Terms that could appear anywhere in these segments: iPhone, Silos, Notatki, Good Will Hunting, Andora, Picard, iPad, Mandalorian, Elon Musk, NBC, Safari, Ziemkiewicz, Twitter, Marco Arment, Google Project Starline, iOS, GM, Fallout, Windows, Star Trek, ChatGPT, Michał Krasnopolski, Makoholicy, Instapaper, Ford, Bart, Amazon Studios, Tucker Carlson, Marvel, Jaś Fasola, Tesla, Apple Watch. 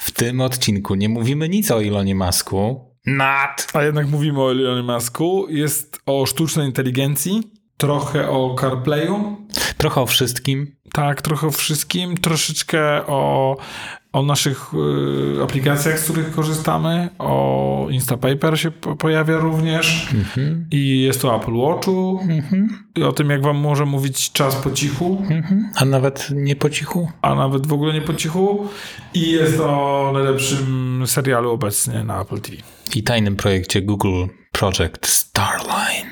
W tym odcinku nie mówimy nic o Elonie Musku. A jednak mówimy o Elonie Musku. Jest o sztucznej inteligencji, trochę o CarPlayu. Trochę o wszystkim. Tak, trochę o wszystkim. Troszeczkę o naszych aplikacjach, z których korzystamy. O Instapaper się pojawia również. Mhm. I jest o Apple Watchu. Mhm. I o tym, jak wam może mówić czas po cichu. Mhm. A nawet nie po cichu. A nawet w ogóle nie po cichu. I jest o najlepszym serialu obecnie na Apple TV. I tajnym projekcie Google Project Starline.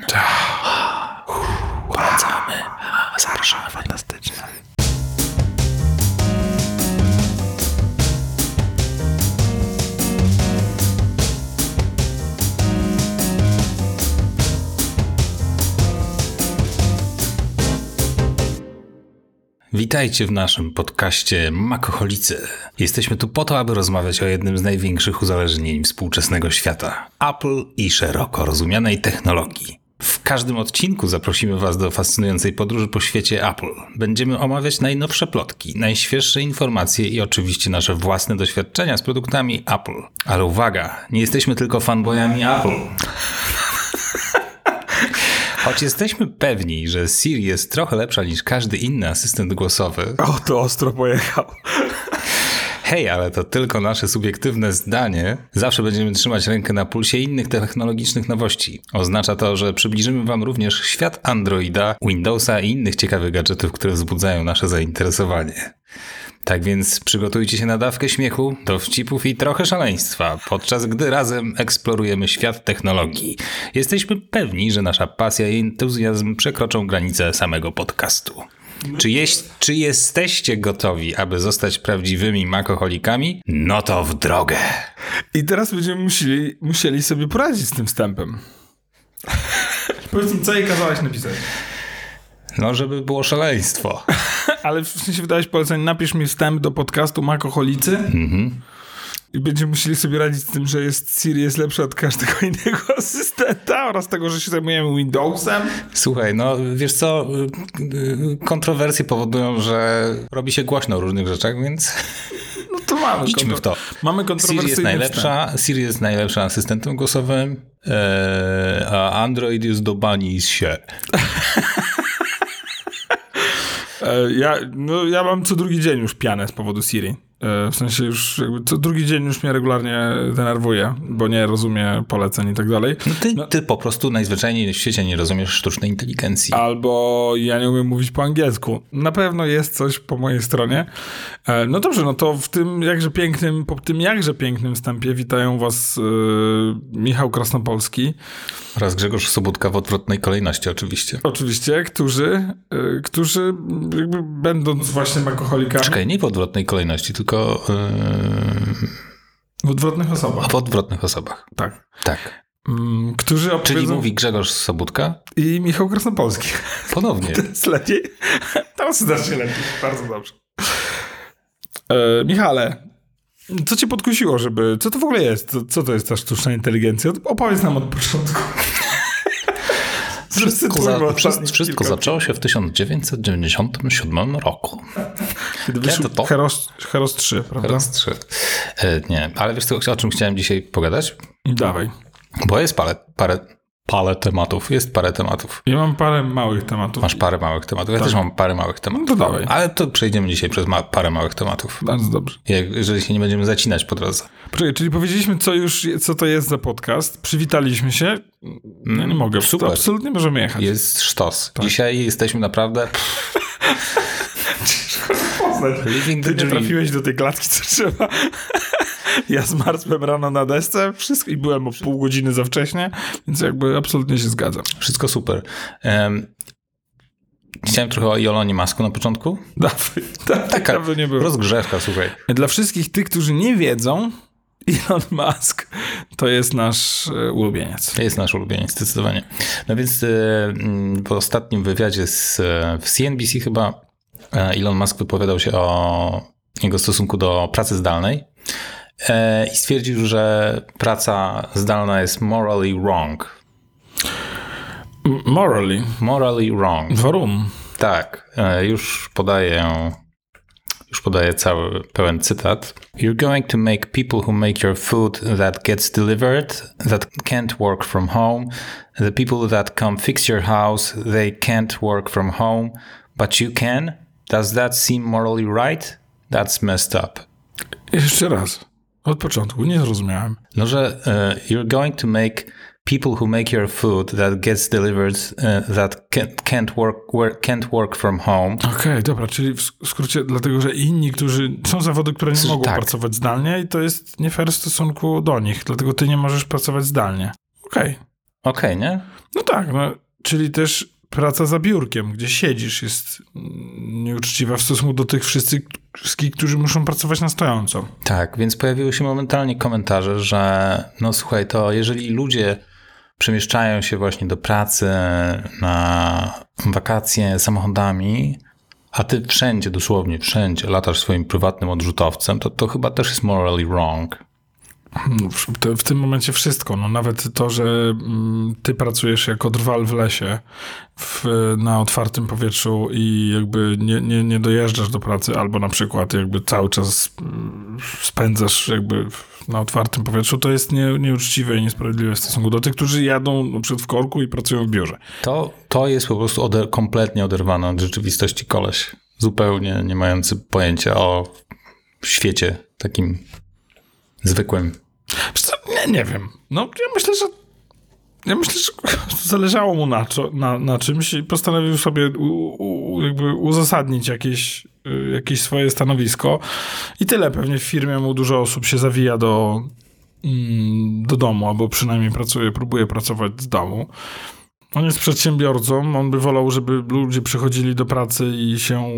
Wracamy. Zapraszamy. Fantastyczne. Witajcie w naszym podcaście Makoholicy. Jesteśmy tu po to, aby rozmawiać o jednym z największych uzależnień współczesnego świata – Apple i szeroko rozumianej technologii. W każdym odcinku zaprosimy was do fascynującej podróży po świecie Apple. Będziemy omawiać najnowsze plotki, najświeższe informacje i oczywiście nasze własne doświadczenia z produktami Apple. Ale uwaga, nie jesteśmy tylko fanboyami Apple. Choć jesteśmy pewni, że Siri jest trochę lepsza niż każdy inny asystent głosowy... O, to ostro pojechał. Hej, ale to tylko nasze subiektywne zdanie. Zawsze będziemy trzymać rękę na pulsie innych technologicznych nowości. Oznacza to, że przybliżymy wam również świat Androida, Windowsa i innych ciekawych gadżetów, które wzbudzają nasze zainteresowanie. Tak więc przygotujcie się na dawkę śmiechu, dowcipów i trochę szaleństwa, podczas gdy razem eksplorujemy świat technologii. Jesteśmy pewni, że nasza pasja i entuzjazm przekroczą granice samego podcastu. Czy jesteście gotowi, aby zostać prawdziwymi makoholikami? No to w drogę! I teraz będziemy musieli sobie poradzić z tym wstępem. Powiedz mi, co jej kazałeś napisać? No, żeby było szaleństwo. Ale w sensie wydałeś polecenie, napisz mi wstęp do podcastu Makoholicy. Mhm. I będziemy musieli sobie radzić z tym, że Siri jest lepsza od każdego innego asystenta oraz tego, że się zajmujemy Windowsem. Słuchaj, no wiesz co, kontrowersje powodują, że robi się głośno o różnych rzeczach, więc... No to mamy. Idźmy w to. Mamy kontrowersyjny Siri jest najlepszym asystentem głosowym, a Android jest do bani się. Ja mam co drugi dzień już pianę z powodu Siri. W sensie już jakby co drugi dzień już mnie regularnie denerwuje, bo nie rozumie poleceń i tak dalej. Ty po prostu najzwyczajniej w świecie nie rozumiesz sztucznej inteligencji. Albo ja nie umiem mówić po angielsku. Na pewno jest coś po mojej stronie. No dobrze, no to w tym jakże pięknym wstępie witają was Michał Krasnopolski. Oraz Grzegorz Sobotka w odwrotnej kolejności oczywiście. Oczywiście, którzy jakby będąc właśnie makoholikami... Czekaj, nie w odwrotnej kolejności, tylko... W odwrotnych osobach. W odwrotnych osobach. Tak. Którzy opowiedzą... Czyli mówi Grzegorz Sobotka. I Michał Krasnopolski. Ponownie. Teraz lepiej. Teraz znacznie lepiej. Bardzo dobrze. Michale, co cię podkusiło, żeby... Co to w ogóle jest? Co to jest ta sztuczna inteligencja? Opowiedz nam od początku. Wszystko zaczęło się w 1997 roku. Kiedy wyszedł Heros 3, prawda? Heros 3. Nie, ale wiesz o czym chciałem dzisiaj pogadać? Dawaj. Bo jest parę tematów. Jest parę tematów. Ja mam parę małych tematów. Masz parę małych tematów. Ja też mam parę małych tematów. No to dawaj. Ale to przejdziemy dzisiaj przez parę małych tematów. Bardzo dobrze. Jeżeli się nie będziemy zacinać po drodze. Poczekaj, czyli powiedzieliśmy, co to jest za podcast. Przywitaliśmy się. Ja nie mogę. Super. Absolutnie możemy jechać. Jest sztos. Tak. Dzisiaj jesteśmy naprawdę... Ty nie trafiłeś do tej klatki, co trzeba. Ja zmarłem rano na desce wszystko i byłem o pół godziny za wcześnie, więc jakby absolutnie się zgadzam. Wszystko super. Chciałem trochę o Elonie Musku na początku. Taka nie było. Rozgrzewka, słuchaj. Dla wszystkich tych, którzy nie wiedzą, Elon Musk to jest nasz ulubieniec. To jest nasz ulubieniec, zdecydowanie. No więc po ostatnim wywiadzie w CNBC chyba Elon Musk wypowiadał się o jego stosunku do pracy zdalnej i stwierdził, że praca zdalna jest morally wrong. Morally wrong. Warum? Tak, już podaję już podaję cały pełen cytat. You're going to make people who make your food that gets delivered, that can't work from home. The people that come fix your house, they can't work from home, but you can. Does that seem morally right? That's messed up. Jeszcze raz. Od początku nie zrozumiałem. No, że you're going to make people who make your food that gets delivered that can't work from home. Okej, dobra, czyli w skrócie dlatego, że inni, którzy są zawody, które nie mogą pracować zdalnie i to jest nie fair w stosunku do nich, dlatego ty nie możesz pracować zdalnie. Okej, nie? No tak, no, czyli też praca za biurkiem, gdzie siedzisz, jest nieuczciwa w stosunku do tych wszystkich, którzy muszą pracować na stojąco. Tak, więc pojawiły się momentalnie komentarze, że no słuchaj, to jeżeli ludzie przemieszczają się właśnie do pracy, na wakacje samochodami, a ty wszędzie, dosłownie wszędzie latasz swoim prywatnym odrzutowcem, to chyba też jest morally wrong. W tym momencie wszystko. No, nawet to, że ty pracujesz jako drwal w lesie na otwartym powietrzu i jakby nie dojeżdżasz do pracy, albo na przykład jakby cały czas spędzasz jakby na otwartym powietrzu, to jest nieuczciwe i niesprawiedliwe w stosunku do tych, którzy jadą na przykład w korku i pracują w biurze. To jest po prostu kompletnie oderwane od rzeczywistości koleś. Zupełnie nie mający pojęcia o świecie takim zwykłym. Nie wiem. No, ja myślę, że zależało mu na czymś i postanowił sobie jakby uzasadnić jakieś swoje stanowisko. I tyle. Pewnie w firmie mu dużo osób się zawija do domu, albo przynajmniej próbuje pracować z domu. On jest przedsiębiorcą. On by wolał, żeby ludzie przychodzili do pracy i się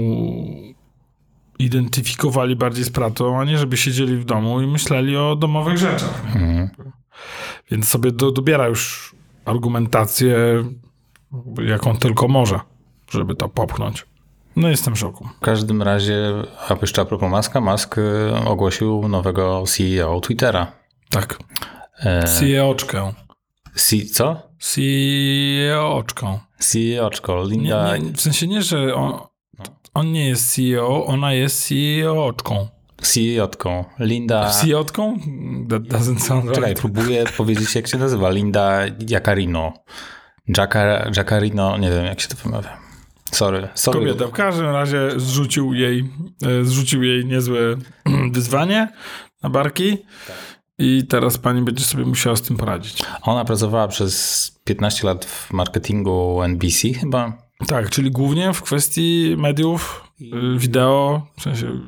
identyfikowali bardziej z pracą, a nie żeby siedzieli w domu i myśleli o domowych rzeczach. Mhm. Więc sobie dobiera już argumentację, jaką tylko może, żeby to popchnąć. No jestem w szoku. W każdym razie, a jeszcze a propos Muska, Musk ogłosił nowego CEO Twittera. Tak. CEO-czkę. Co? CEO-czką. CEO-czką. Linda... Nie, w sensie nie, że on nie jest CEO, ona jest CEO-czką. CEO-czką. Linda... CEO-czką? That doesn't sound right. Czekaj, próbuję powiedzieć, jak się nazywa. Linda Yaccarino. Yaccarino, nie wiem, jak się to wymawia. Sorry. Kobieta. W każdym razie zrzucił jej niezłe wyzwanie na barki. Tak. I teraz pani będzie sobie musiała z tym poradzić. Ona pracowała przez 15 lat w marketingu NBC chyba. Tak, czyli głównie w kwestii mediów, wideo, w sensie...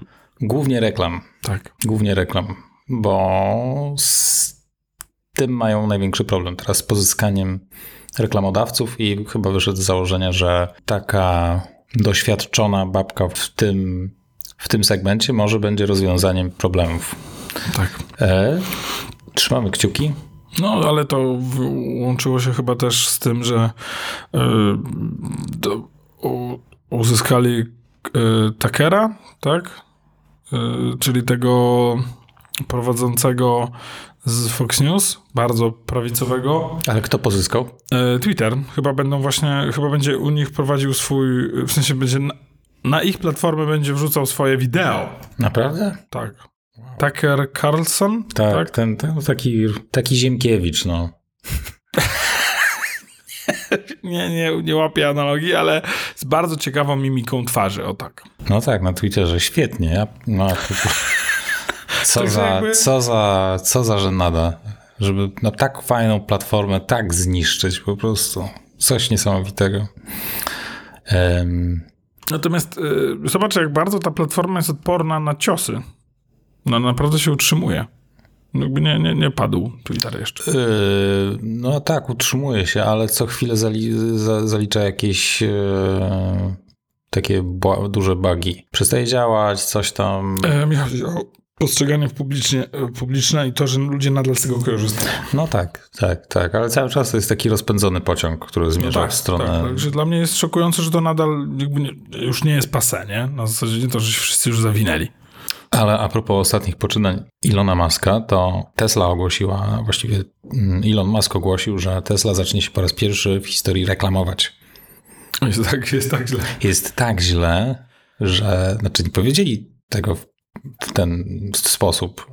Głównie reklam. Tak. Głównie reklam, bo z tym mają największy problem teraz z pozyskaniem reklamodawców i chyba wyszedł z założenia, że taka doświadczona babka w tym segmencie może będzie rozwiązaniem problemów. Tak. Trzymamy kciuki. No, ale to łączyło się chyba też z tym, że uzyskali Tuckera, tak? Czyli tego prowadzącego z Fox News, bardzo prawicowego. Ale kto pozyskał? Twitter. Chyba będzie u nich prowadził swój, w sensie będzie na ich platformę będzie wrzucał swoje wideo. Naprawdę? Tak. Tucker Carlson? Tak? Ten taki Ziemkiewicz, no. nie łapię analogii, ale z bardzo ciekawą mimiką twarzy, o tak. No tak, na Twitterze świetnie. Co za żenada, żeby na tak fajną platformę tak zniszczyć, po prostu. Coś niesamowitego. Natomiast zobacz, jak bardzo ta platforma jest odporna na ciosy. No naprawdę się utrzymuje. Nie padł Twitter jeszcze. No tak, utrzymuje się, ale co chwilę zalicza jakieś takie duże bugi. Przestaje działać, coś tam. Mi chodzi o postrzeganie publiczne i to, że ludzie nadal z tego korzystają. No tak, ale cały czas to jest taki rozpędzony pociąg, który zmierza w stronę... Tak, także dla mnie jest szokujące, że to nadal jakby już nie jest passé, nie? Na zasadzie nie to, że się wszyscy już zawinęli. Ale a propos ostatnich poczynań Ilona Muska, to Tesla ogłosiła, właściwie Elon Musk ogłosił, że Tesla zacznie się po raz pierwszy w historii reklamować. Jest tak źle. Jest tak źle, że, znaczy nie powiedzieli tego w ten sposób,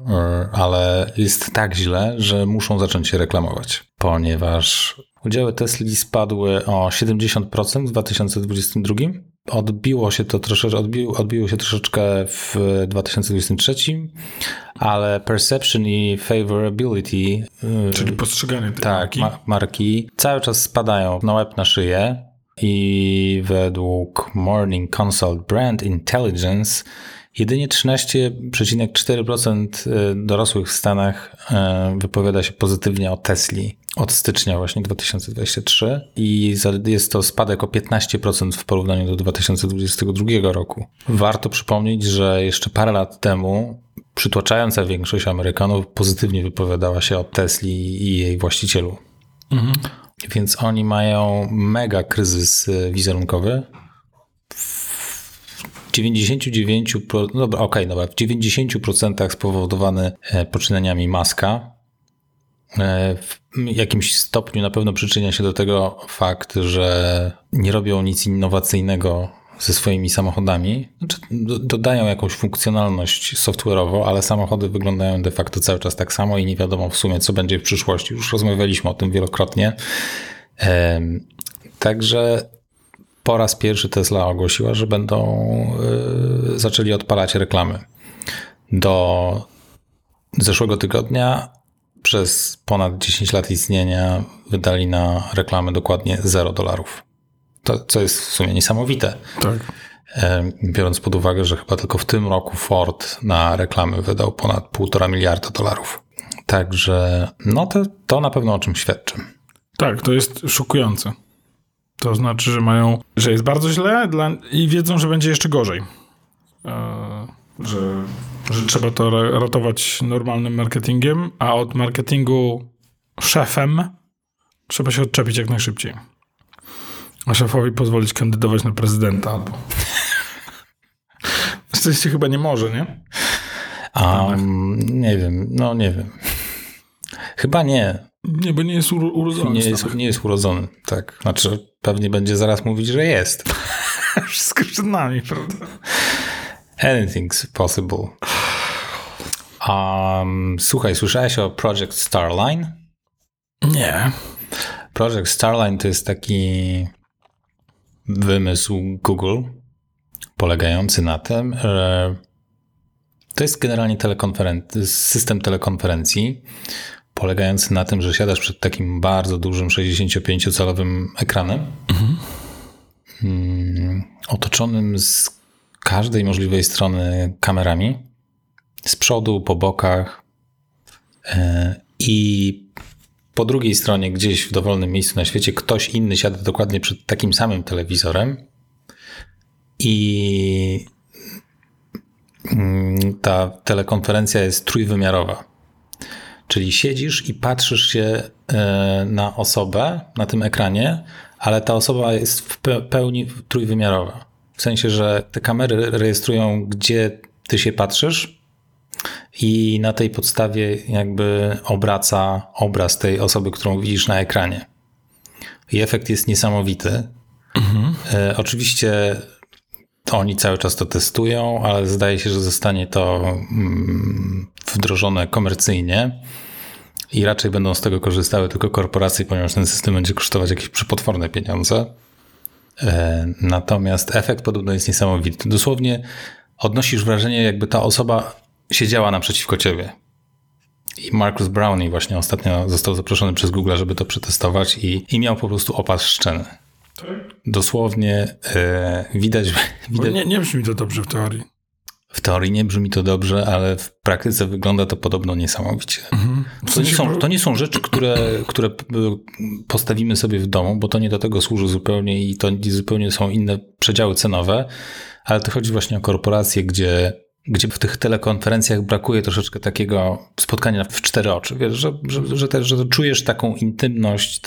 ale jest tak źle, że muszą zacząć się reklamować, ponieważ udziały Tesli spadły o 70% w 2022. Odbiło się troszeczkę w 2023, ale perception i favorability, czyli postrzeganie tej marki, cały czas spadają na łeb na szyję i według Morning Consult Brand Intelligence jedynie 13,4% dorosłych w Stanach wypowiada się pozytywnie o Tesli od stycznia właśnie 2023 i jest to spadek o 15% w porównaniu do 2022 roku. Warto przypomnieć, że jeszcze parę lat temu przytłaczająca większość Amerykanów pozytywnie wypowiadała się o Tesli i jej właścicielu. Mhm. Więc oni mają mega kryzys wizerunkowy. 99% w 90% spowodowany poczynaniami Muska. W jakimś stopniu na pewno przyczynia się do tego fakt, że nie robią nic innowacyjnego ze swoimi samochodami. Znaczy, dodają jakąś funkcjonalność software'ową, ale samochody wyglądają de facto cały czas tak samo i nie wiadomo w sumie, co będzie w przyszłości. Już rozmawialiśmy o tym wielokrotnie. Także po raz pierwszy Tesla ogłosiła, że będą zaczęli odpalać reklamy. Do zeszłego tygodnia przez ponad 10 lat istnienia wydali na reklamy dokładnie $0. To, co jest w sumie niesamowite. Tak. Biorąc pod uwagę, że chyba tylko w tym roku Ford na reklamy wydał ponad $1,5 miliarda. Także no to na pewno o czym świadczy. Tak, to jest szokujące. To znaczy, że jest bardzo źle i wiedzą, że będzie jeszcze gorzej. Że trzeba to ratować normalnym marketingiem, a od marketingu szefem trzeba się odczepić jak najszybciej. A szefowi pozwolić kandydować na prezydenta. Albo... Coś się chyba nie może, nie? Nie wiem. Chyba nie. Nie, bo nie jest urodzony. Nie jest urodzony, tak. Znaczy pewnie będzie zaraz mówić, że jest. Wszystko przed nami, prawda? Anything's possible. Słuchaj, słyszałeś o Project Starline? Nie. Project Starline to jest taki wymysł Google polegający na tym, że to jest generalnie system telekonferencji, polegający na tym, że siadasz przed takim bardzo dużym 65-calowym ekranem, otoczonym z każdej możliwej strony kamerami, z przodu, po bokach i po drugiej stronie, gdzieś w dowolnym miejscu na świecie, ktoś inny siada dokładnie przed takim samym telewizorem i ta telekonferencja jest trójwymiarowa. Czyli siedzisz i patrzysz się na osobę na tym ekranie, ale ta osoba jest w pełni trójwymiarowa. W sensie, że te kamery rejestrują, gdzie ty się patrzysz i na tej podstawie jakby obraca obraz tej osoby, którą widzisz na ekranie. I efekt jest niesamowity. Mhm. Oczywiście oni cały czas to testują, ale zdaje się, że zostanie to wdrożone komercyjnie i raczej będą z tego korzystały tylko korporacje, ponieważ ten system będzie kosztować jakieś przepotworne pieniądze. Natomiast efekt podobno jest niesamowity. Dosłownie odnosisz wrażenie, jakby ta osoba siedziała naprzeciwko ciebie. I Marques Brownlee właśnie ostatnio został zaproszony przez Google, żeby to przetestować i miał po prostu opas szczeny. Dosłownie widać... Nie brzmi to dobrze w teorii. W teorii nie brzmi to dobrze, ale w praktyce wygląda to podobno niesamowicie. Mhm. To nie są rzeczy, które postawimy sobie w domu, bo to nie do tego służy zupełnie i to zupełnie są inne przedziały cenowe, ale to chodzi właśnie o korporacje, gdzie w tych telekonferencjach brakuje troszeczkę takiego spotkania w cztery oczy. Wiesz, że czujesz taką intymność...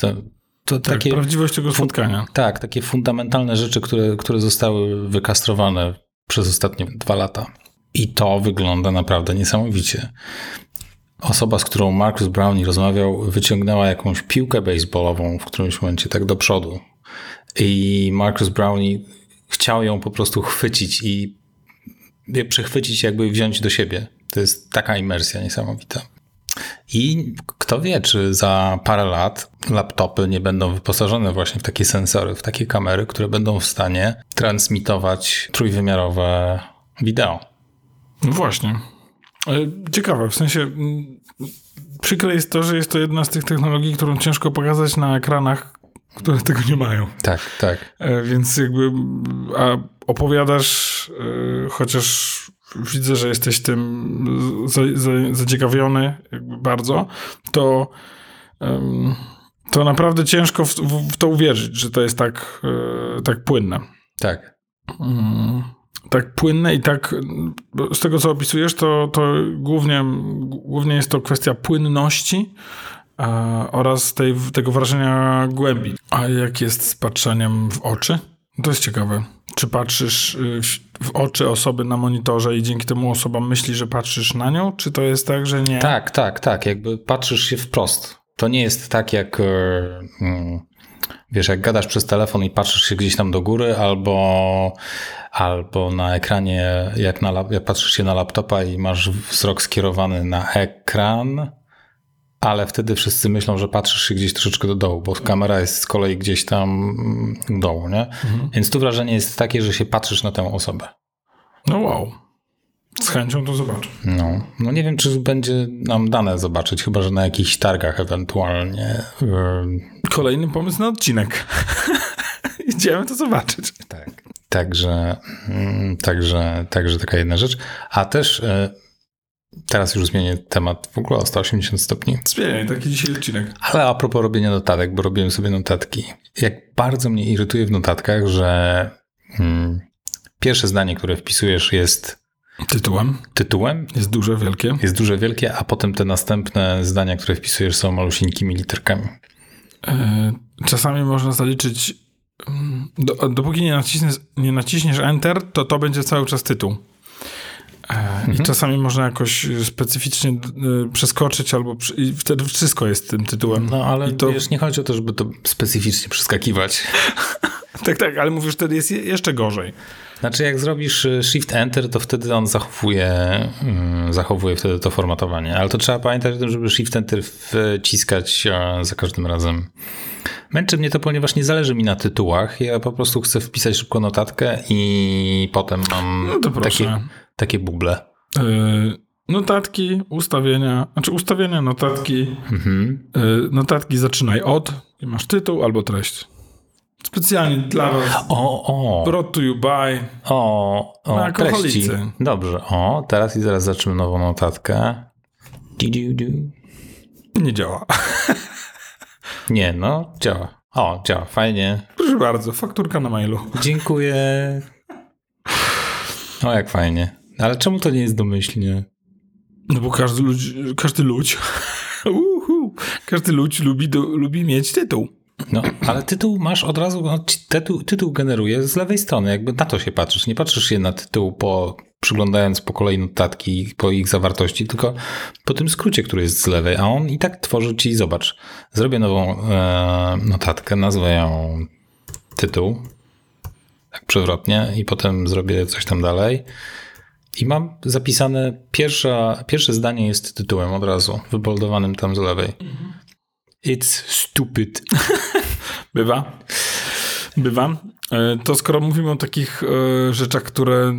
To prawdziwość tego spotkania. Tak, takie fundamentalne rzeczy, które zostały wykastrowane przez ostatnie 2 lata. I to wygląda naprawdę niesamowicie. Osoba, z którą Marques Brownlee rozmawiał, wyciągnęła jakąś piłkę baseballową w którymś momencie tak do przodu. I Marques Brownlee chciał ją po prostu chwycić i przechwycić, jakby wziąć do siebie. To jest taka imersja niesamowita. I kto wie, czy za parę lat laptopy nie będą wyposażone właśnie w takie sensory, w takie kamery, które będą w stanie transmitować trójwymiarowe wideo. No właśnie. Ciekawe, w sensie przykre jest to, że jest to jedna z tych technologii, którą ciężko pokazać na ekranach, które tego nie mają. Tak, tak. Więc jakby opowiadasz, chociaż widzę, że jesteś tym zaciekawiony jakby bardzo, to naprawdę ciężko w to uwierzyć, że to jest tak płynne. Tak. Tak płynne i tak z tego, co opisujesz, to głównie jest to kwestia płynności oraz tego wrażenia głębi. A jak jest z patrzeniem w oczy? To jest ciekawe. Czy patrzysz w oczy osoby na monitorze i dzięki temu osoba myśli, że patrzysz na nią? Czy to jest tak, że nie? Tak. Jakby patrzysz się wprost. To nie jest tak jak, wiesz, jak gadasz przez telefon i patrzysz się gdzieś tam do góry albo na ekranie, jak patrzysz się na laptopa i masz wzrok skierowany na ekran, ale wtedy wszyscy myślą, że patrzysz się gdzieś troszeczkę do dołu, bo kamera jest z kolei gdzieś tam w dołu, nie? Mhm. Więc tu wrażenie jest takie, że się patrzysz na tę osobę. No wow. Z chęcią to zobaczę. No nie wiem, czy będzie nam dane zobaczyć, chyba że na jakichś targach ewentualnie. Kolejny pomysł na odcinek. Idziemy to zobaczyć. Tak. Także taka jedna rzecz. A też... Teraz już zmienię temat w ogóle o 180 stopni. Zmieniaj, taki dzisiaj odcinek. Ale a propos robienia notatek, bo robiłem sobie notatki. Jak bardzo mnie irytuje w notatkach, że pierwsze zdanie, które wpisujesz jest... Tytułem. Jest duże, wielkie, a potem te następne zdania, które wpisujesz są malusieńkimi literkami. Czasami można zaliczyć... Dopóki nie naciśniesz Enter, to będzie cały czas tytuł. I czasami można jakoś specyficznie przeskoczyć i wtedy wszystko jest tym tytułem. No ale wiesz, nie chodzi o to, żeby to specyficznie przeskakiwać. tak, ale mówisz, wtedy jest jeszcze gorzej. Znaczy jak zrobisz Shift Enter, to wtedy on zachowuje wtedy to formatowanie. Ale to trzeba pamiętać o tym, żeby Shift Enter wciskać za każdym razem. Męczy mnie to, ponieważ nie zależy mi na tytułach. Ja po prostu chcę wpisać szybko notatkę i potem mam takie buble. Notatki, ustawienia, notatki. Mhm. Notatki zaczynaj od i masz tytuł albo treść. Specjalnie dla was. Brought to you by Makoholicy. Dobrze. Teraz i zaraz zaczynamy nową notatkę. Nie działa. Nie, działa. Działa, fajnie. Proszę bardzo, fakturka na mailu. Dziękuję. Jak fajnie. Ale czemu to nie jest domyślnie? No bo każdy ludź lubi mieć tytuł. No, ale tytuł masz od razu, tytuł generuje z lewej strony, jakby na to się patrzysz. Nie patrzysz się na tytuł przyglądając po kolei notatki, po ich zawartości, tylko po tym skrócie, który jest z lewej, a on i tak tworzy ci, zobacz, zrobię nową notatkę, nazwę ją tytuł, tak przewrotnie i potem zrobię coś tam dalej i mam zapisane pierwsze zdanie jest tytułem od razu, wyboldowanym tam z lewej. It's stupid. Bywa. To skoro mówimy o takich rzeczach, które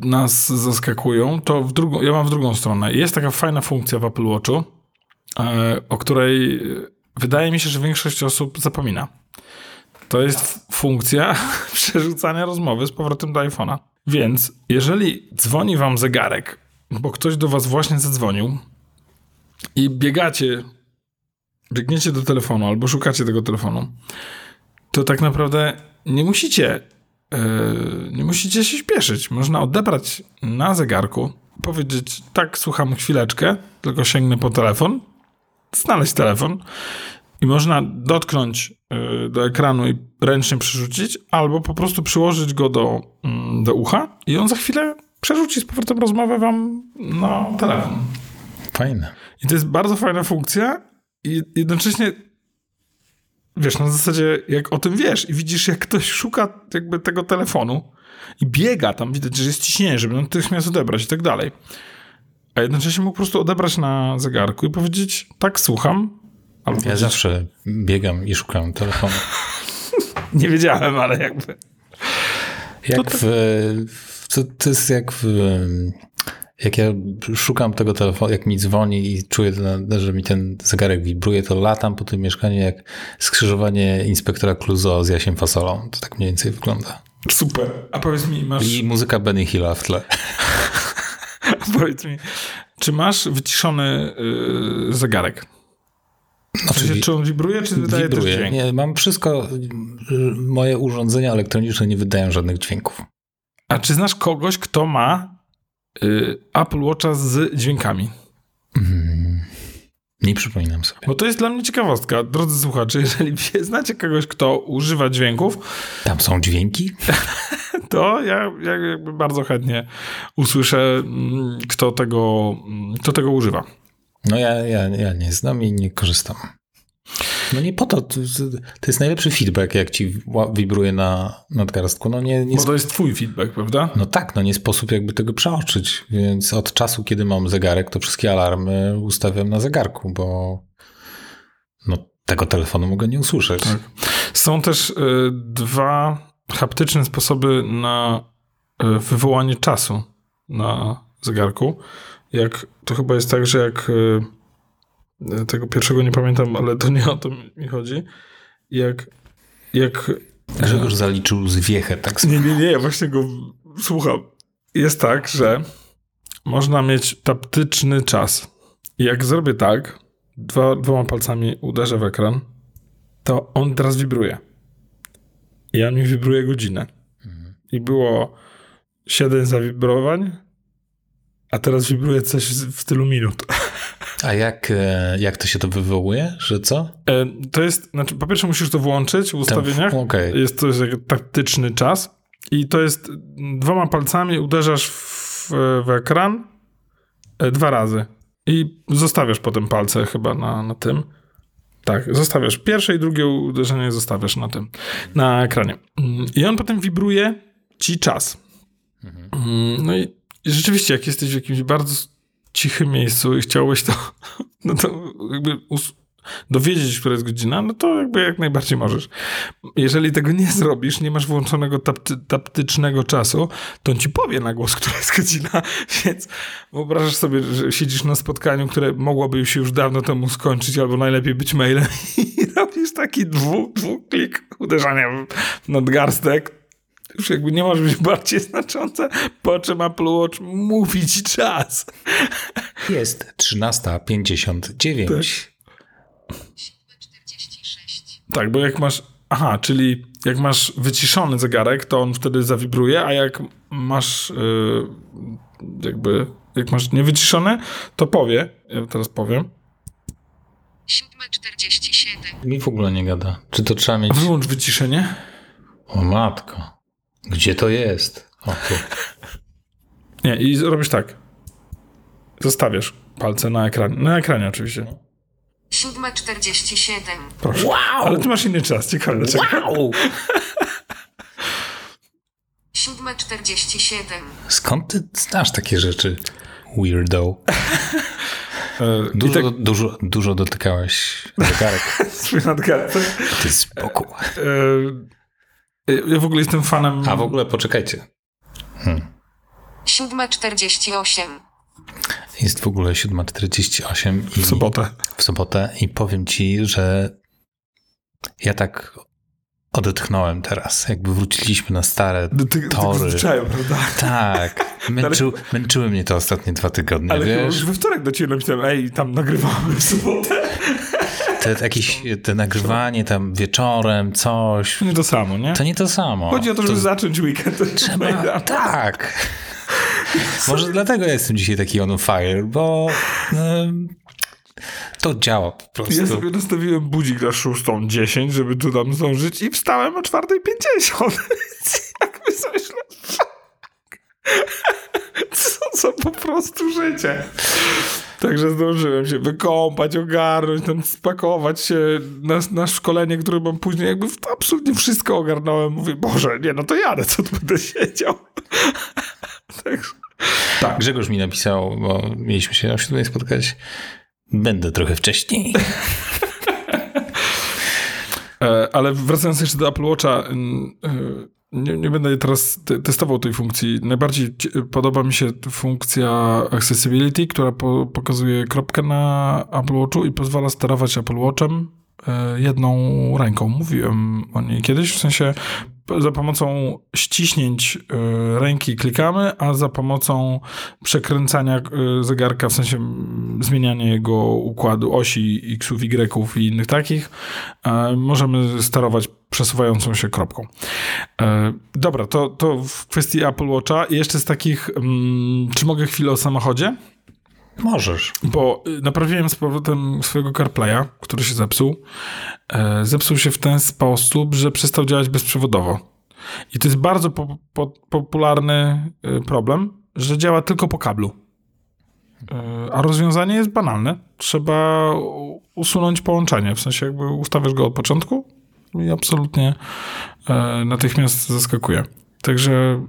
nas zaskakują, to ja mam w drugą stronę. Jest taka fajna funkcja w Apple Watchu, o której wydaje mi się, że większość osób zapomina. To jest funkcja przerzucania rozmowy z powrotem do iPhone'a. Więc jeżeli dzwoni wam zegarek, bo ktoś do was właśnie zadzwonił i biegniecie do telefonu albo szukacie tego telefonu, to tak naprawdę nie musicie się śpieszyć. Można odebrać na zegarku, powiedzieć tak, słucham chwileczkę, tylko sięgnę po telefon, znaleźć telefon i można dotknąć do ekranu i ręcznie przerzucić albo po prostu przyłożyć go do ucha i on za chwilę przerzuci z powrotem rozmowę wam na telefon. Fajne. I to jest bardzo fajna funkcja, i jednocześnie, wiesz, na zasadzie jak o tym wiesz i widzisz, jak ktoś szuka jakby tego telefonu, I biega tam, widać, że jest ciśnienie, żeby natychmiast odebrać i tak dalej. A jednocześnie mógł po prostu odebrać na zegarku i powiedzieć, tak, słucham. Albo ja powiedzieć... zawsze biegam i szukam telefonu. Nie wiedziałem, ale jakby... To jest jak w... Jak ja szukam tego telefonu, jak mi dzwoni i czuję, że mi ten zegarek wibruje, to latam po tym mieszkaniu jak skrzyżowanie inspektora Clouseau z Jasiem Fasolą. To tak mniej więcej wygląda. Super. A powiedz mi, masz... I muzyka Benny Hilla w tle. A powiedz mi, czy masz wyciszony zegarek? Czy on wibruje, czy wydaje też dźwięk? Nie, mam wszystko. Moje urządzenia elektroniczne nie wydają żadnych dźwięków. A czy znasz kogoś, kto ma Apple Watcha z dźwiękami? Nie przypominam sobie. Bo to jest dla mnie ciekawostka. Drodzy słuchacze, jeżeli znacie kogoś, kto używa dźwięków... Tam są dźwięki? To ja jakby bardzo chętnie usłyszę, kto tego używa. No ja nie znam i nie korzystam. No nie po to. To jest najlepszy feedback, jak ci wibruje na nadgarstku. No nie, bo to jest twój feedback, prawda? No tak, no nie sposób jakby tego przeoczyć. Więc od czasu, kiedy mam zegarek, to wszystkie alarmy ustawiam na zegarku, bo no tego telefonu mogę nie usłyszeć. Tak. Są też dwa haptyczne sposoby na wywołanie czasu na zegarku. Jak to chyba jest tak, że jak... Tego pierwszego nie pamiętam, ale to nie o to mi chodzi. Jak Grzegorz zaliczył zwiechę, tak samo. Nie, ja właśnie go słucham. Jest tak, że można mieć taptyczny czas. I jak zrobię tak, dwoma palcami uderzę w ekran, to on teraz wibruje. I on mi wibruje godzinę. I było 7 zawibrowań, a teraz wibruje coś w tylu minut. A jak to się to wywołuje? Że co? To jest, znaczy po pierwsze musisz to włączyć w ustawieniach. Okay. Jest to jest taktyczny czas i to jest dwoma palcami uderzasz w ekran dwa razy i zostawiasz potem palce chyba na tym. Tak, zostawiasz. Pierwsze i drugie uderzenie zostawiasz na tym, na ekranie. I on potem wibruje ci czas. No i rzeczywiście jak jesteś w jakimś bardzo cichym miejscu i chciałeś to, no to jakby dowiedzieć, która jest godzina, no to jakby jak najbardziej możesz. Jeżeli tego nie zrobisz, nie masz włączonego taptycznego czasu, to on ci powie na głos, która jest godzina, więc wyobrażasz sobie, że siedzisz na spotkaniu, które mogłoby się już dawno temu skończyć, albo najlepiej być mailem i robisz taki dwuklik uderzania w nadgarstek. Już jakby nie może być bardziej znaczące, po czym Apple Watch mówi ci czas. Jest 13:59. Tak. Tak, bo jak masz... Aha, czyli jak masz wyciszony zegarek, to on wtedy zawibruje, a jak masz jakby... Jak masz niewyciszony, to powie. Ja teraz powiem. 7:47. Mi w ogóle nie gada. Czy to trzeba mieć... A wyłącz wyciszenie. O matko. Gdzie to jest? O, tu. Nie, i robisz tak. Zostawiasz palce na ekranie. Na ekranie oczywiście. 7:47. Proszę. Wow! Ale ty masz inny czas. Ciekawe dlaczego. Wow! 7:47. Skąd ty znasz takie rzeczy? Weirdo. Dużo dotykałeś zegarek. Swój nadgartek. Ty spokój. Ja w ogóle jestem fanem... A w ogóle poczekajcie. 7:48. Jest w ogóle 7:48. W sobotę. W sobotę i powiem ci, że ja tak odetchnąłem teraz. Jakby wróciliśmy na stare tory. Zwyczają, prawda? Tak. Męczyły mnie to ostatnie 2 tygodnie. Ale wiesz? Już we wtorek do ciebie napisałem, tam nagrywamy w sobotę. Te nagrywanie tam wieczorem, coś. Nie to samo, nie? To nie to samo. Chodzi o to, żeby zacząć weekend. Trzeba, tak. Może dlatego ja jestem dzisiaj taki on fire, bo to działa po prostu. Ja sobie nastawiłem budzik na 6:10, żeby tu tam zdążyć i wstałem o 4:50. Jakby coś... Co za po prostu życie. Także zdążyłem się wykąpać, ogarnąć, tam spakować się na szkolenie, które mam później. Jakby absolutnie wszystko ogarnąłem. Mówię, Boże, nie, no to jadę, co tu będę siedział. Także... Tak, Grzegorz mi napisał, bo mieliśmy się o 7 spotkać. Będę trochę wcześniej. Ale wracając jeszcze do Apple Watcha, nie będę teraz testował tej funkcji. Najbardziej podoba mi się funkcja accessibility, która pokazuje kropkę na Apple Watchu i pozwala sterować Apple Watchem jedną ręką. Mówiłem o niej kiedyś, w sensie za pomocą ściśnięć ręki klikamy, a za pomocą przekręcania zegarka, w sensie zmieniania jego układu osi X-ów, Y-ów i innych takich, możemy sterować przesuwającą się kropką. Dobra, to w kwestii Apple Watcha. I jeszcze z takich, czy mogę chwilę o samochodzie? Możesz. Bo naprawiłem z powrotem swojego CarPlaya, który się zepsuł. Zepsuł się w ten sposób, że przestał działać bezprzewodowo. I to jest bardzo popularny problem, że działa tylko po kablu. A rozwiązanie jest banalne. Trzeba usunąć połączenie. W sensie jakby ustawiasz go od początku i absolutnie natychmiast zaskakuje. Także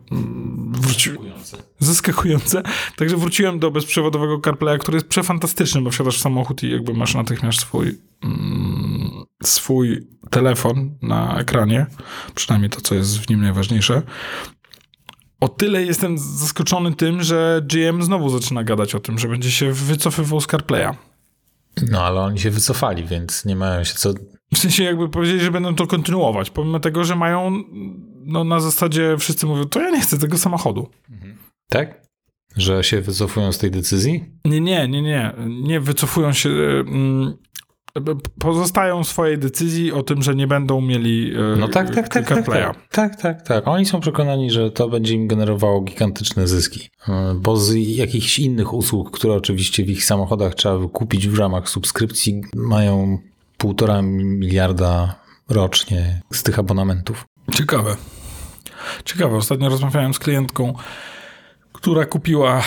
zaskakujące. Także wróciłem do bezprzewodowego CarPlaya, który jest przefantastyczny, bo wsiadasz w samochód i jakby masz natychmiast swój telefon na ekranie. Przynajmniej to, co jest w nim najważniejsze. O tyle jestem zaskoczony tym, że GM znowu zaczyna gadać o tym, że będzie się wycofywał z CarPlaya. No, ale oni się wycofali, więc nie mają się co... W sensie jakby powiedzieli, że będą to kontynuować, pomimo tego, że mają... No na zasadzie wszyscy mówią, to ja nie chcę tego samochodu. Tak? Że się wycofują z tej decyzji? Nie. Nie wycofują się. Pozostają w swojej decyzji o tym, że nie będą mieli CarPlaya. Oni są przekonani, że to będzie im generowało gigantyczne zyski. Bo z jakichś innych usług, które oczywiście w ich samochodach trzeba wykupić w ramach subskrypcji, mają 1,5 miliarda rocznie z tych abonamentów. Ciekawe. Ostatnio rozmawiałem z klientką, która kupiła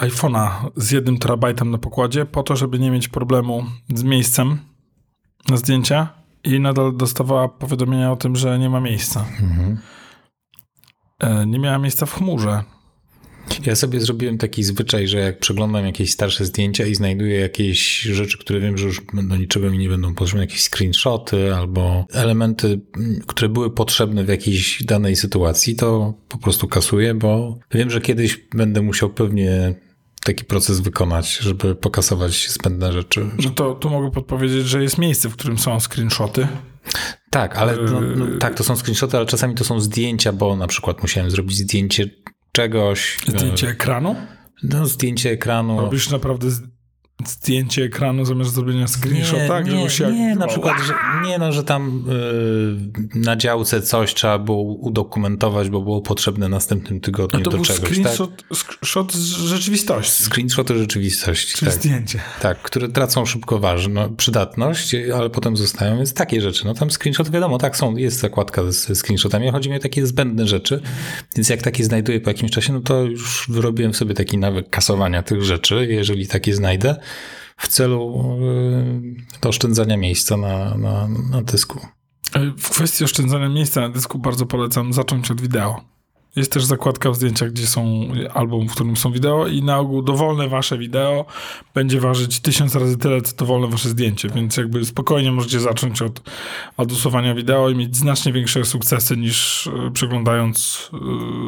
iPhone'a z 1 terabajtem na pokładzie po to, żeby nie mieć problemu z miejscem na zdjęcia i nadal dostawała powiadomienia o tym, że nie ma miejsca. Mhm. Nie miała miejsca w chmurze. Ja sobie zrobiłem taki zwyczaj, że jak przeglądam jakieś starsze zdjęcia i znajduję jakieś rzeczy, które wiem, że już do niczego mi nie będą potrzebne, jakieś screenshoty albo elementy, które były potrzebne w jakiejś danej sytuacji, to po prostu kasuję, bo wiem, że kiedyś będę musiał pewnie taki proces wykonać, żeby pokasować zbędne rzeczy. No to tu mogę podpowiedzieć, że jest miejsce, w którym są screenshoty. Tak, ale tak, to są screenshoty, ale czasami to są zdjęcia, bo na przykład musiałem zrobić zdjęcie czegoś. Zdjęcie ekranu? No, zdjęcie ekranu. Robisz naprawdę zdjęcie ekranu zamiast zrobienia screenshota? Na przykład, że tam na działce coś trzeba było udokumentować, bo było potrzebne następnym tygodniu do czegoś. Screenshot z rzeczywistości. Screenshoty rzeczywistości. Czyli zdjęcie. Tak, które tracą szybko przydatność, ale potem zostają, więc takie rzeczy. No tam screenshot wiadomo, tak są, jest zakładka ze screenshotami, chodzi mi o takie zbędne rzeczy, więc jak takie znajduję po jakimś czasie, no to już wyrobiłem sobie taki nawyk kasowania tych rzeczy, jeżeli takie znajdę, w celu oszczędzania miejsca na dysku. W kwestii oszczędzania miejsca na dysku bardzo polecam zacząć od wideo. Jest też zakładka w zdjęciach, gdzie są album, w którym są wideo i na ogół dowolne wasze wideo będzie ważyć 1000 razy tyle, co dowolne wasze zdjęcie, więc jakby spokojnie możecie zacząć od usuwania wideo i mieć znacznie większe sukcesy niż przeglądając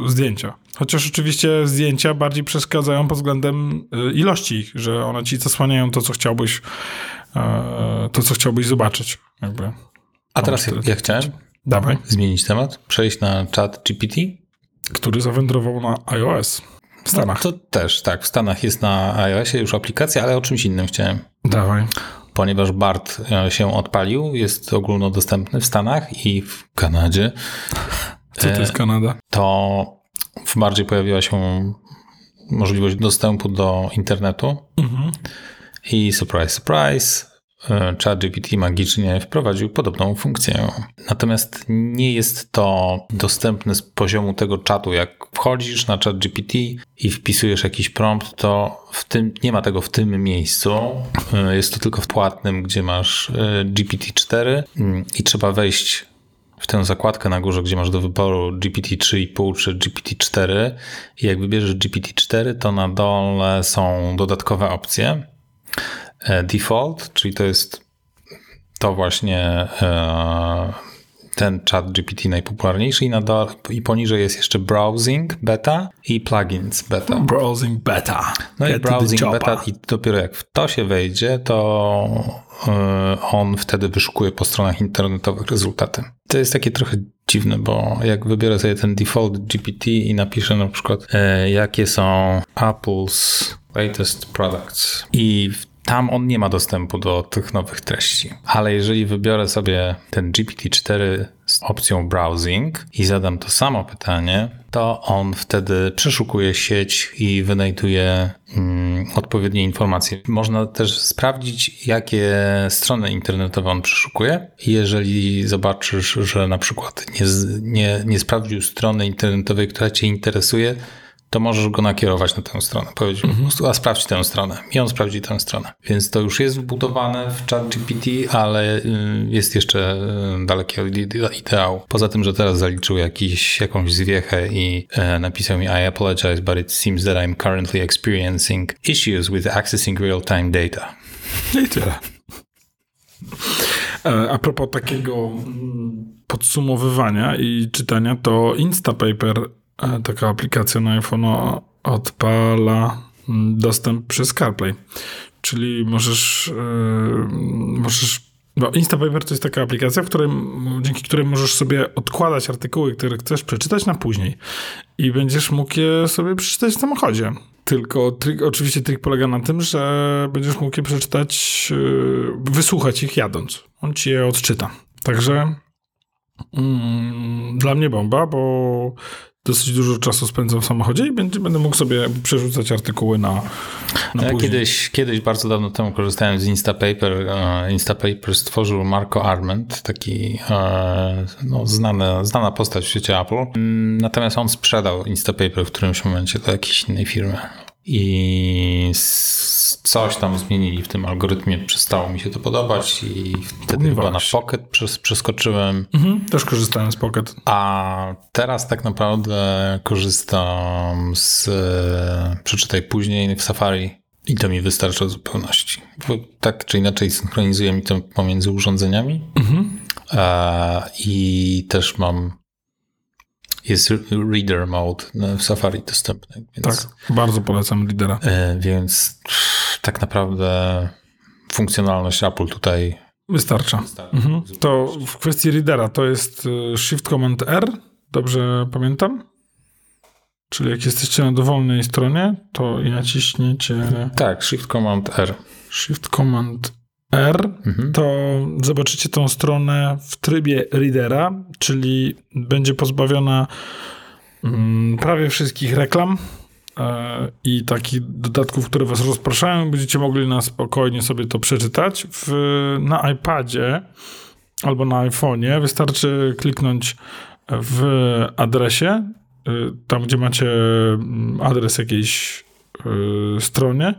zdjęcia. Chociaż oczywiście zdjęcia bardziej przeszkadzają pod względem ilości ich, że one ci zasłaniają to, co chciałbyś zobaczyć. Jakby. A teraz ja chciałem zmienić temat, przejść na ChatGPT, który zawędrował na iOS w Stanach. No, to też, tak. W Stanach jest na iOSie już aplikacja, ale o czymś innym chciałem. Dawaj. Ponieważ BART się odpalił, jest ogólnodostępny w Stanach i w Kanadzie. Co to jest Kanada? To w BARTzie pojawiła się możliwość dostępu do internetu. Mhm. I surprise, surprise, ChatGPT magicznie wprowadził podobną funkcję. Natomiast nie jest to dostępne z poziomu tego czatu. Jak wchodzisz na ChatGPT i wpisujesz jakiś prompt, to nie ma tego w tym miejscu. Jest to tylko w płatnym, gdzie masz GPT-4 i trzeba wejść w tę zakładkę na górze, gdzie masz do wyboru GPT-3,5 czy GPT-4 i jak wybierzesz GPT-4, to na dole są dodatkowe opcje. Default, czyli to jest to właśnie ten chat GPT najpopularniejszy i poniżej jest jeszcze Browsing Beta i Plugins Beta. Browsing Beta. No i Browsing Beta i dopiero jak w to się wejdzie, to on wtedy wyszukuje po stronach internetowych rezultaty. To jest takie trochę dziwne, bo jak wybiorę sobie ten Default GPT i napiszę na przykład jakie są Apple's latest products i tam on nie ma dostępu do tych nowych treści. Ale jeżeli wybiorę sobie ten GPT-4 z opcją browsing i zadam to samo pytanie, to on wtedy przeszukuje sieć i wynajduje odpowiednie informacje. Można też sprawdzić, jakie strony internetowe on przeszukuje. Jeżeli zobaczysz, że na przykład nie sprawdził strony internetowej, która cię interesuje, to możesz go nakierować na tę stronę. Powiedzieć po prostu, a sprawdź tę stronę. I on sprawdzi tę stronę. Więc to już jest wbudowane w ChatGPT, ale jest jeszcze dalekie od ideału. Poza tym, że teraz zaliczył jakąś zwiechę i napisał mi I apologize, but it seems that I'm currently experiencing issues with accessing real-time data. I tyle. A propos takiego podsumowywania i czytania, to Instapaper, taka aplikacja na iPhone, odpala dostęp przez CarPlay. Czyli możesz bo Instapaper to jest taka aplikacja, dzięki której możesz sobie odkładać artykuły, które chcesz przeczytać na później. I będziesz mógł je sobie przeczytać w samochodzie. Tylko oczywiście trik polega na tym, że będziesz mógł je przeczytać, wysłuchać ich jadąc. On ci je odczyta. Także dla mnie bomba, bo dosyć dużo czasu spędzam w samochodzie i będę mógł sobie przerzucać artykuły na później. Kiedyś bardzo dawno temu korzystałem z Instapaper. Instapaper stworzył Marco Arment, taki znana postać w świecie Apple. Natomiast on sprzedał Instapaper w którymś momencie do jakiejś innej firmy. I coś tam zmienili w tym algorytmie. Przestało mi się to podobać i wtedy chyba na Pocket przeskoczyłem. Też korzystałem z Pocket. A teraz tak naprawdę korzystam z Przeczytaj Później w Safari i to mi wystarcza w zupełności. Bo tak czy inaczej synchronizuje mi to pomiędzy urządzeniami. I też jest Reader Mode w Safari dostępny. Więc, tak, bardzo polecam Readera. Więc tak naprawdę funkcjonalność Apple tutaj wystarcza. To w kwestii Readera to jest Shift Command R, dobrze pamiętam? Czyli jak jesteście na dowolnej stronie, to i naciśniecie... Tak, Shift Command R. Shift Command R, to zobaczycie tą stronę w trybie readera, czyli będzie pozbawiona prawie wszystkich reklam i takich dodatków, które was rozpraszają. Będziecie mogli na spokojnie sobie to przeczytać. Na iPadzie albo na iPhonie wystarczy kliknąć w adresie, tam gdzie macie adres jakiejś stronie.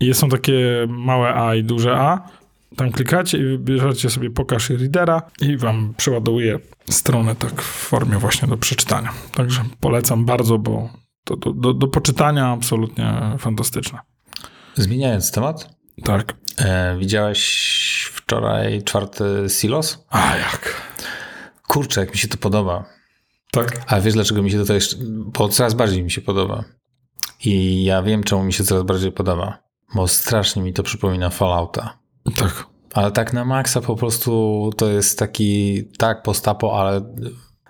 I są takie małe A i duże A. Tam klikacie i wybierzecie sobie pokaż readera i wam przeładuje stronę tak w formie właśnie do przeczytania. Także polecam bardzo, bo to do poczytania absolutnie fantastyczne. Zmieniając temat. Tak. Widziałeś wczoraj 4 Silos? A jak? Kurczę, jak mi się to podoba. Tak. A wiesz dlaczego mi się to jeszcze... Bo coraz bardziej mi się podoba. I ja wiem czemu mi się coraz bardziej podoba. Bo strasznie mi to przypomina Fallouta. Tak. Ale tak na maksa po prostu to jest taki tak postapo, ale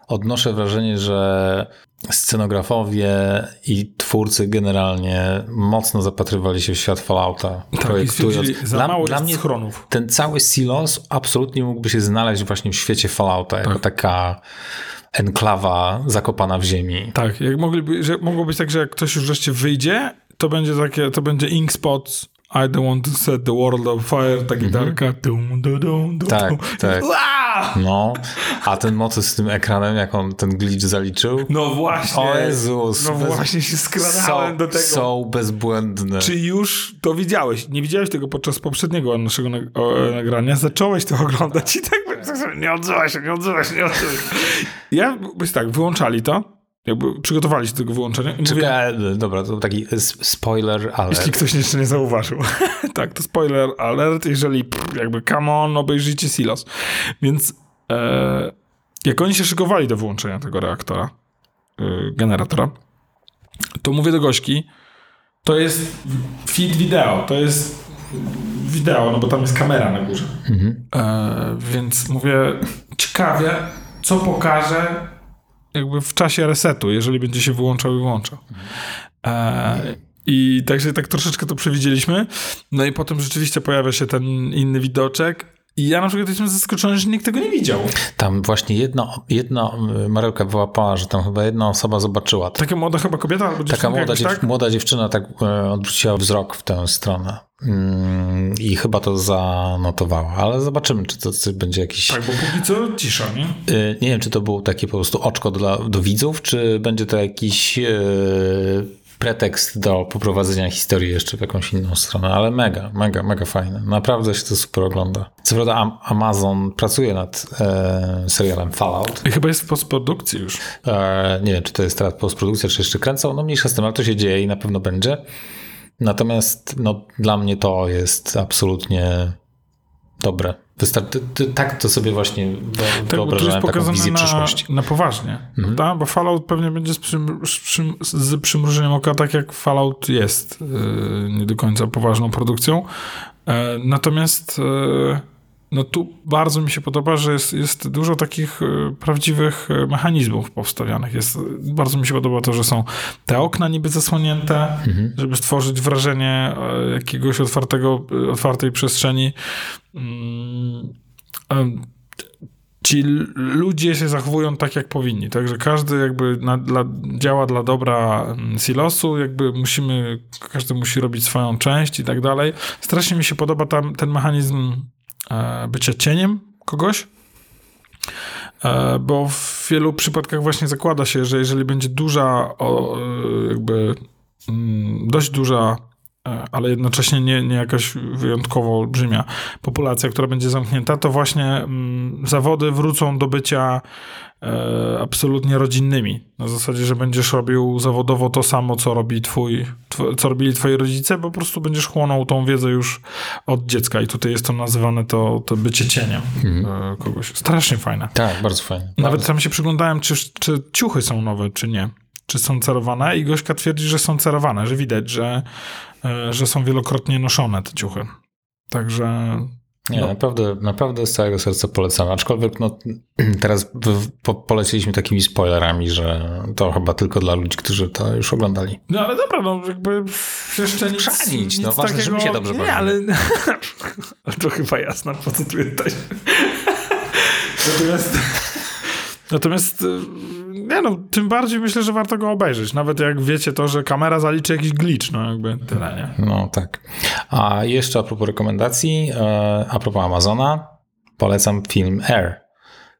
odnoszę wrażenie, że scenografowie i twórcy generalnie mocno zapatrywali się w świat Fallouta, tak, projektując. Za mało dla mnie schronów. Ten cały Silos absolutnie mógłby się znaleźć właśnie w świecie Fallouta, tak. Jako taka enklawa zakopana w ziemi. Tak, jak mogłoby być tak, że jak ktoś już wreszcie wyjdzie, to będzie Ink Spots I don't want to set the world on fire, ta gitarka. Dum, dum, dum, dum, tak, dum. Tak. No, a ten motyw z tym ekranem, jak on ten glitch zaliczył. No właśnie. O Jezus. No właśnie się skradałem do tego. Są bezbłędne. Czy już to widziałeś? Nie widziałeś tego podczas poprzedniego naszego nagrania. Zacząłeś to oglądać i tak nie odzywa się. Ja byś tak, wyłączali to. Jakby przygotowali się do tego wyłączenia. Dobra, to taki spoiler alert. Jeśli ktoś jeszcze nie zauważył. Tak, to spoiler alert, jeżeli jakby come on, obejrzyjcie Silos. Więc jak oni się szykowali do wyłączenia tego reaktora, generatora, to mówię do gośki, to jest feed wideo, to jest wideo, no bo tam jest kamera na górze. Mhm. Więc mówię, ciekawie, co pokaże jakby w czasie resetu, jeżeli będzie się wyłączał i włączał. I także tak troszeczkę to przewidzieliśmy. No i potem rzeczywiście pojawia się ten inny widoczek. I ja na przykład jestem zaskoczony, że nikt tego nie widział. Tam właśnie jedna Marełka wyłapała, że tam chyba jedna osoba zobaczyła. Taka młoda chyba kobieta? Albo taka młoda dziewczyna tak odwróciła wzrok w tę stronę. I chyba to zanotowała, ale zobaczymy, czy to będzie jakiś... Tak, bo póki co cisza, nie? Nie wiem, czy to było takie po prostu oczko do widzów, czy będzie to jakiś pretekst do poprowadzenia historii jeszcze w jakąś inną stronę, ale mega fajne. Naprawdę się to super ogląda. Co prawda Amazon pracuje nad serialem Fallout. I chyba jest w postprodukcji już. Nie wiem, czy to jest teraz postprodukcja, czy jeszcze kręcą. No mniejsza z tym, ale to się dzieje i na pewno będzie. Natomiast no, dla mnie to jest absolutnie dobre. Tak to sobie właśnie wyobrażałem taką wizję przyszłości. Na poważnie, prawda? Bo Fallout pewnie będzie z przymrużeniem oka, tak jak Fallout jest nie do końca poważną produkcją. Natomiast no tu bardzo mi się podoba, że jest dużo takich prawdziwych mechanizmów powstawianych. Bardzo mi się podoba to, że są te okna niby zasłonięte, żeby stworzyć wrażenie jakiegoś otwartej przestrzeni. Ci ludzie się zachowują tak, jak powinni. Także każdy jakby działa dla dobra Silosu, jakby każdy musi robić swoją część i tak dalej. Strasznie mi się podoba tam ten mechanizm bycia cieniem kogoś, bo w wielu przypadkach właśnie zakłada się, że jeżeli będzie dość duża, ale jednocześnie nie jakaś wyjątkowo olbrzymia populacja, która będzie zamknięta, to właśnie zawody wrócą do bycia absolutnie rodzinnymi. Na zasadzie, że będziesz robił zawodowo to samo, co robili twoi rodzice, bo po prostu będziesz chłonął tą wiedzę już od dziecka i tutaj jest to nazywane to bycie cieniem kogoś. Strasznie fajne. Tak, bardzo fajne. Nawet tam się przyglądałem, czy ciuchy są nowe, czy nie. Czy są cerowane i gośka twierdzi, że są cerowane, że widać, że są wielokrotnie noszone te ciuchy. Także... Nie, naprawdę z całego serca polecam. Aczkolwiek no, teraz poleciliśmy takimi spoilerami, że to chyba tylko dla ludzi, którzy to już oglądali. No ale dobra, no jakby jeszcze nic takiego... No ważne, takiego... żeby się dobrze bawili. Nie, ale... To chyba jasne, po co tu jesteś. Natomiast... Nie no, tym bardziej myślę, że warto go obejrzeć. Nawet jak wiecie to, że kamera zaliczy jakiś glitch, no jakby tyle, nie? No tak. A jeszcze a propos rekomendacji, a propos Amazona, polecam film Air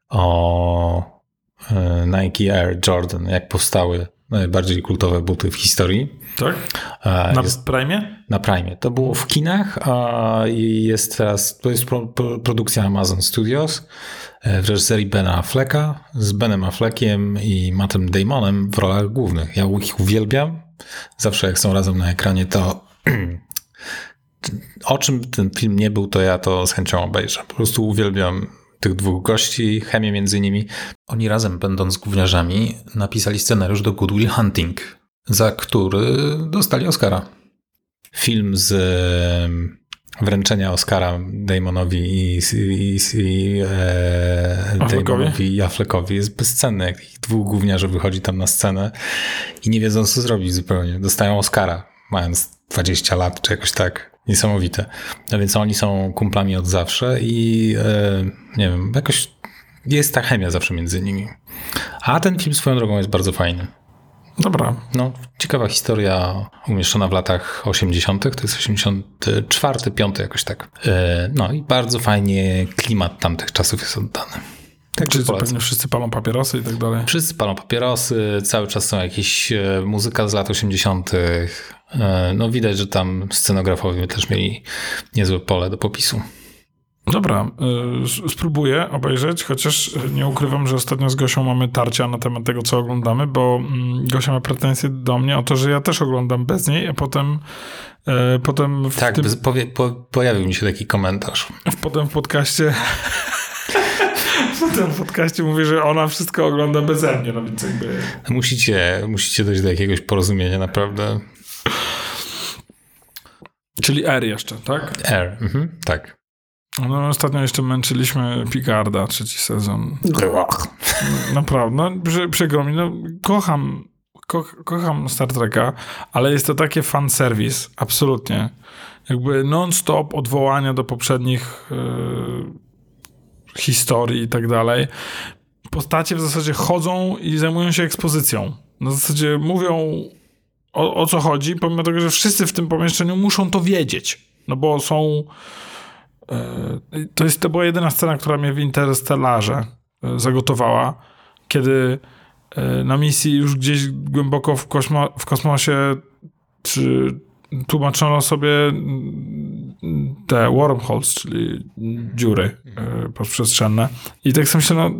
o Nike Air Jordan, jak powstały najbardziej kultowe buty w historii. Tak? Na Prime? Na Prime. To było w kinach i jest teraz, to jest produkcja Amazon Studios w reżyserii Bena Afflecka z Benem Affleckiem i Mattem Damonem w rolach głównych. Ja ich uwielbiam. Zawsze jak są razem na ekranie, to o czym ten film nie był, to ja to z chęcią obejrzę. Po prostu uwielbiam tych dwóch gości, chemię między nimi. Oni razem, będąc gówniarzami, napisali scenariusz do Good Will Hunting, za który dostali Oscara. Film z wręczenia Oscara Damonowi i Affleckowi jest bezcenny. Jak ich dwóch gówniarzy wychodzi tam na scenę i nie wiedzą, co zrobić zupełnie. Dostają Oscara, mając 20 lat czy jakoś tak. Niesamowite. No więc oni są kumplami od zawsze i nie wiem, jakoś jest ta chemia zawsze między nimi. A ten film swoją drogą jest bardzo fajny. Dobra. No, ciekawa historia umieszczona w latach 80. To jest 84, 5 jakoś tak. No i bardzo fajnie klimat tamtych czasów jest oddany. Tak, czyli pewnie wszyscy palą papierosy i tak dalej. Wszyscy palą papierosy, cały czas są jakieś muzyka z lat 80. No widać, że tam scenografowie też mieli niezłe pole do popisu. Dobra, spróbuję obejrzeć, chociaż nie ukrywam, że ostatnio z Gosią mamy tarcia na temat tego, co oglądamy, bo Gosia ma pretensje do mnie o to, że ja też oglądam bez niej, a potem tak, tym... pojawił mi się taki komentarz. Potem w podcaście... W podcaście mówię, że ona wszystko ogląda beze mnie. No więc jakby... musicie dojść do jakiegoś porozumienia, naprawdę. Czyli R jeszcze, tak? R, tak. No ostatnio jeszcze męczyliśmy Picarda, 3. sezon. Naprawdę, no przykro mi, no kocham Star Treka, ale jest to takie fanserwis, absolutnie. Jakby non-stop odwołania do poprzednich historii i tak dalej. Postacie w zasadzie chodzą i zajmują się ekspozycją. Na zasadzie mówią o co chodzi, pomimo tego, że wszyscy w tym pomieszczeniu muszą to wiedzieć. No bo są... To była jedyna scena, która mnie w Interstellarze zagotowała, kiedy na misji już gdzieś głęboko w kosmosie tłumaczono sobie te wormholes, czyli dziury podprzestrzenne. I tak sobie myślę, no,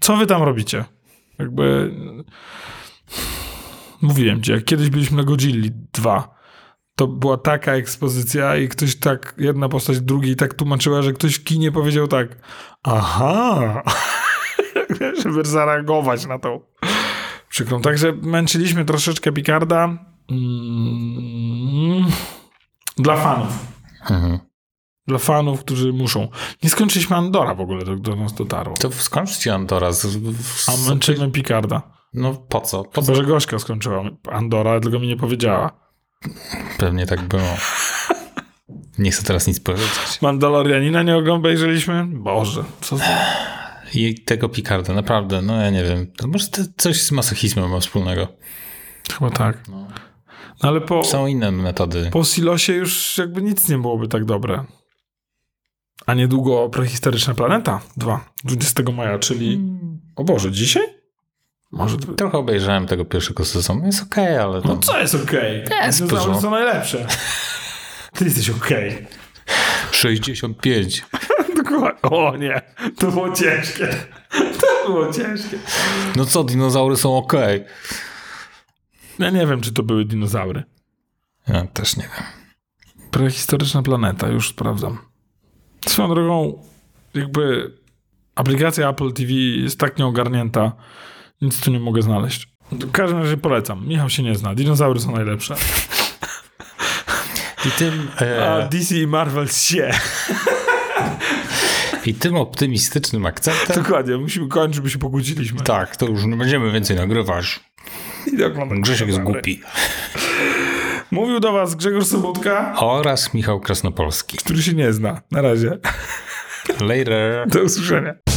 co wy tam robicie? Jakby mówiłem ci, jak kiedyś byliśmy na Godzilli 2, to była taka ekspozycja i ktoś tak, jedna postać drugiej tak tłumaczyła, że ktoś w kinie powiedział tak, aha, żeby zareagować na tą przykrą. Także męczyliśmy troszeczkę Picarda dla fanów. Mhm. Dla fanów, którzy muszą. Nie skończyliśmy Andora w ogóle, do nas dotarło. To skończcie Andora. A męczymy Picarda. No po co? Bo że Gośka skończyła Andora, tylko mi nie powiedziała. Pewnie tak było. Nie chcę teraz nic powiedzieć. Mandalorianina nie obejrzeliśmy? Boże, co za... I tego Picarda, naprawdę, no ja nie wiem. To może to coś z masochizmem ma wspólnego. Chyba tak. No. No, ale są inne metody. Po Silosie już jakby nic nie byłoby tak dobre. A niedługo Prehistoryczna Planeta 2, 20 maja, czyli... O Boże, dzisiaj? Może trochę obejrzałem tego pierwszego sezonu. Jest okej, ale... To... No co jest okej? To jest to, co najlepsze. Ty jesteś okej. 65. O nie, to było ciężkie. To było ciężkie. No co, dinozaury są okej. Ja nie wiem, czy to były dinozaury. Ja też nie wiem. Prehistoryczna planeta, już sprawdzam. Swoją drogą, jakby aplikacja Apple TV jest tak nieogarnięta, nic tu nie mogę znaleźć. W każdym razie polecam. Michał się nie zna. Dinozaury są najlepsze. I tym... A DC i Marvel się. I tym optymistycznym akcentem... Dokładnie. Musimy kończyć, bo się pokłóciliśmy. Tak, to już nie będziemy więcej nagrywać. Grzesiek jest głupi. Mówił do was Grzegorz Sobotka oraz Michał Krasnopolski. Który się nie zna. Na razie. Later. Do usłyszenia.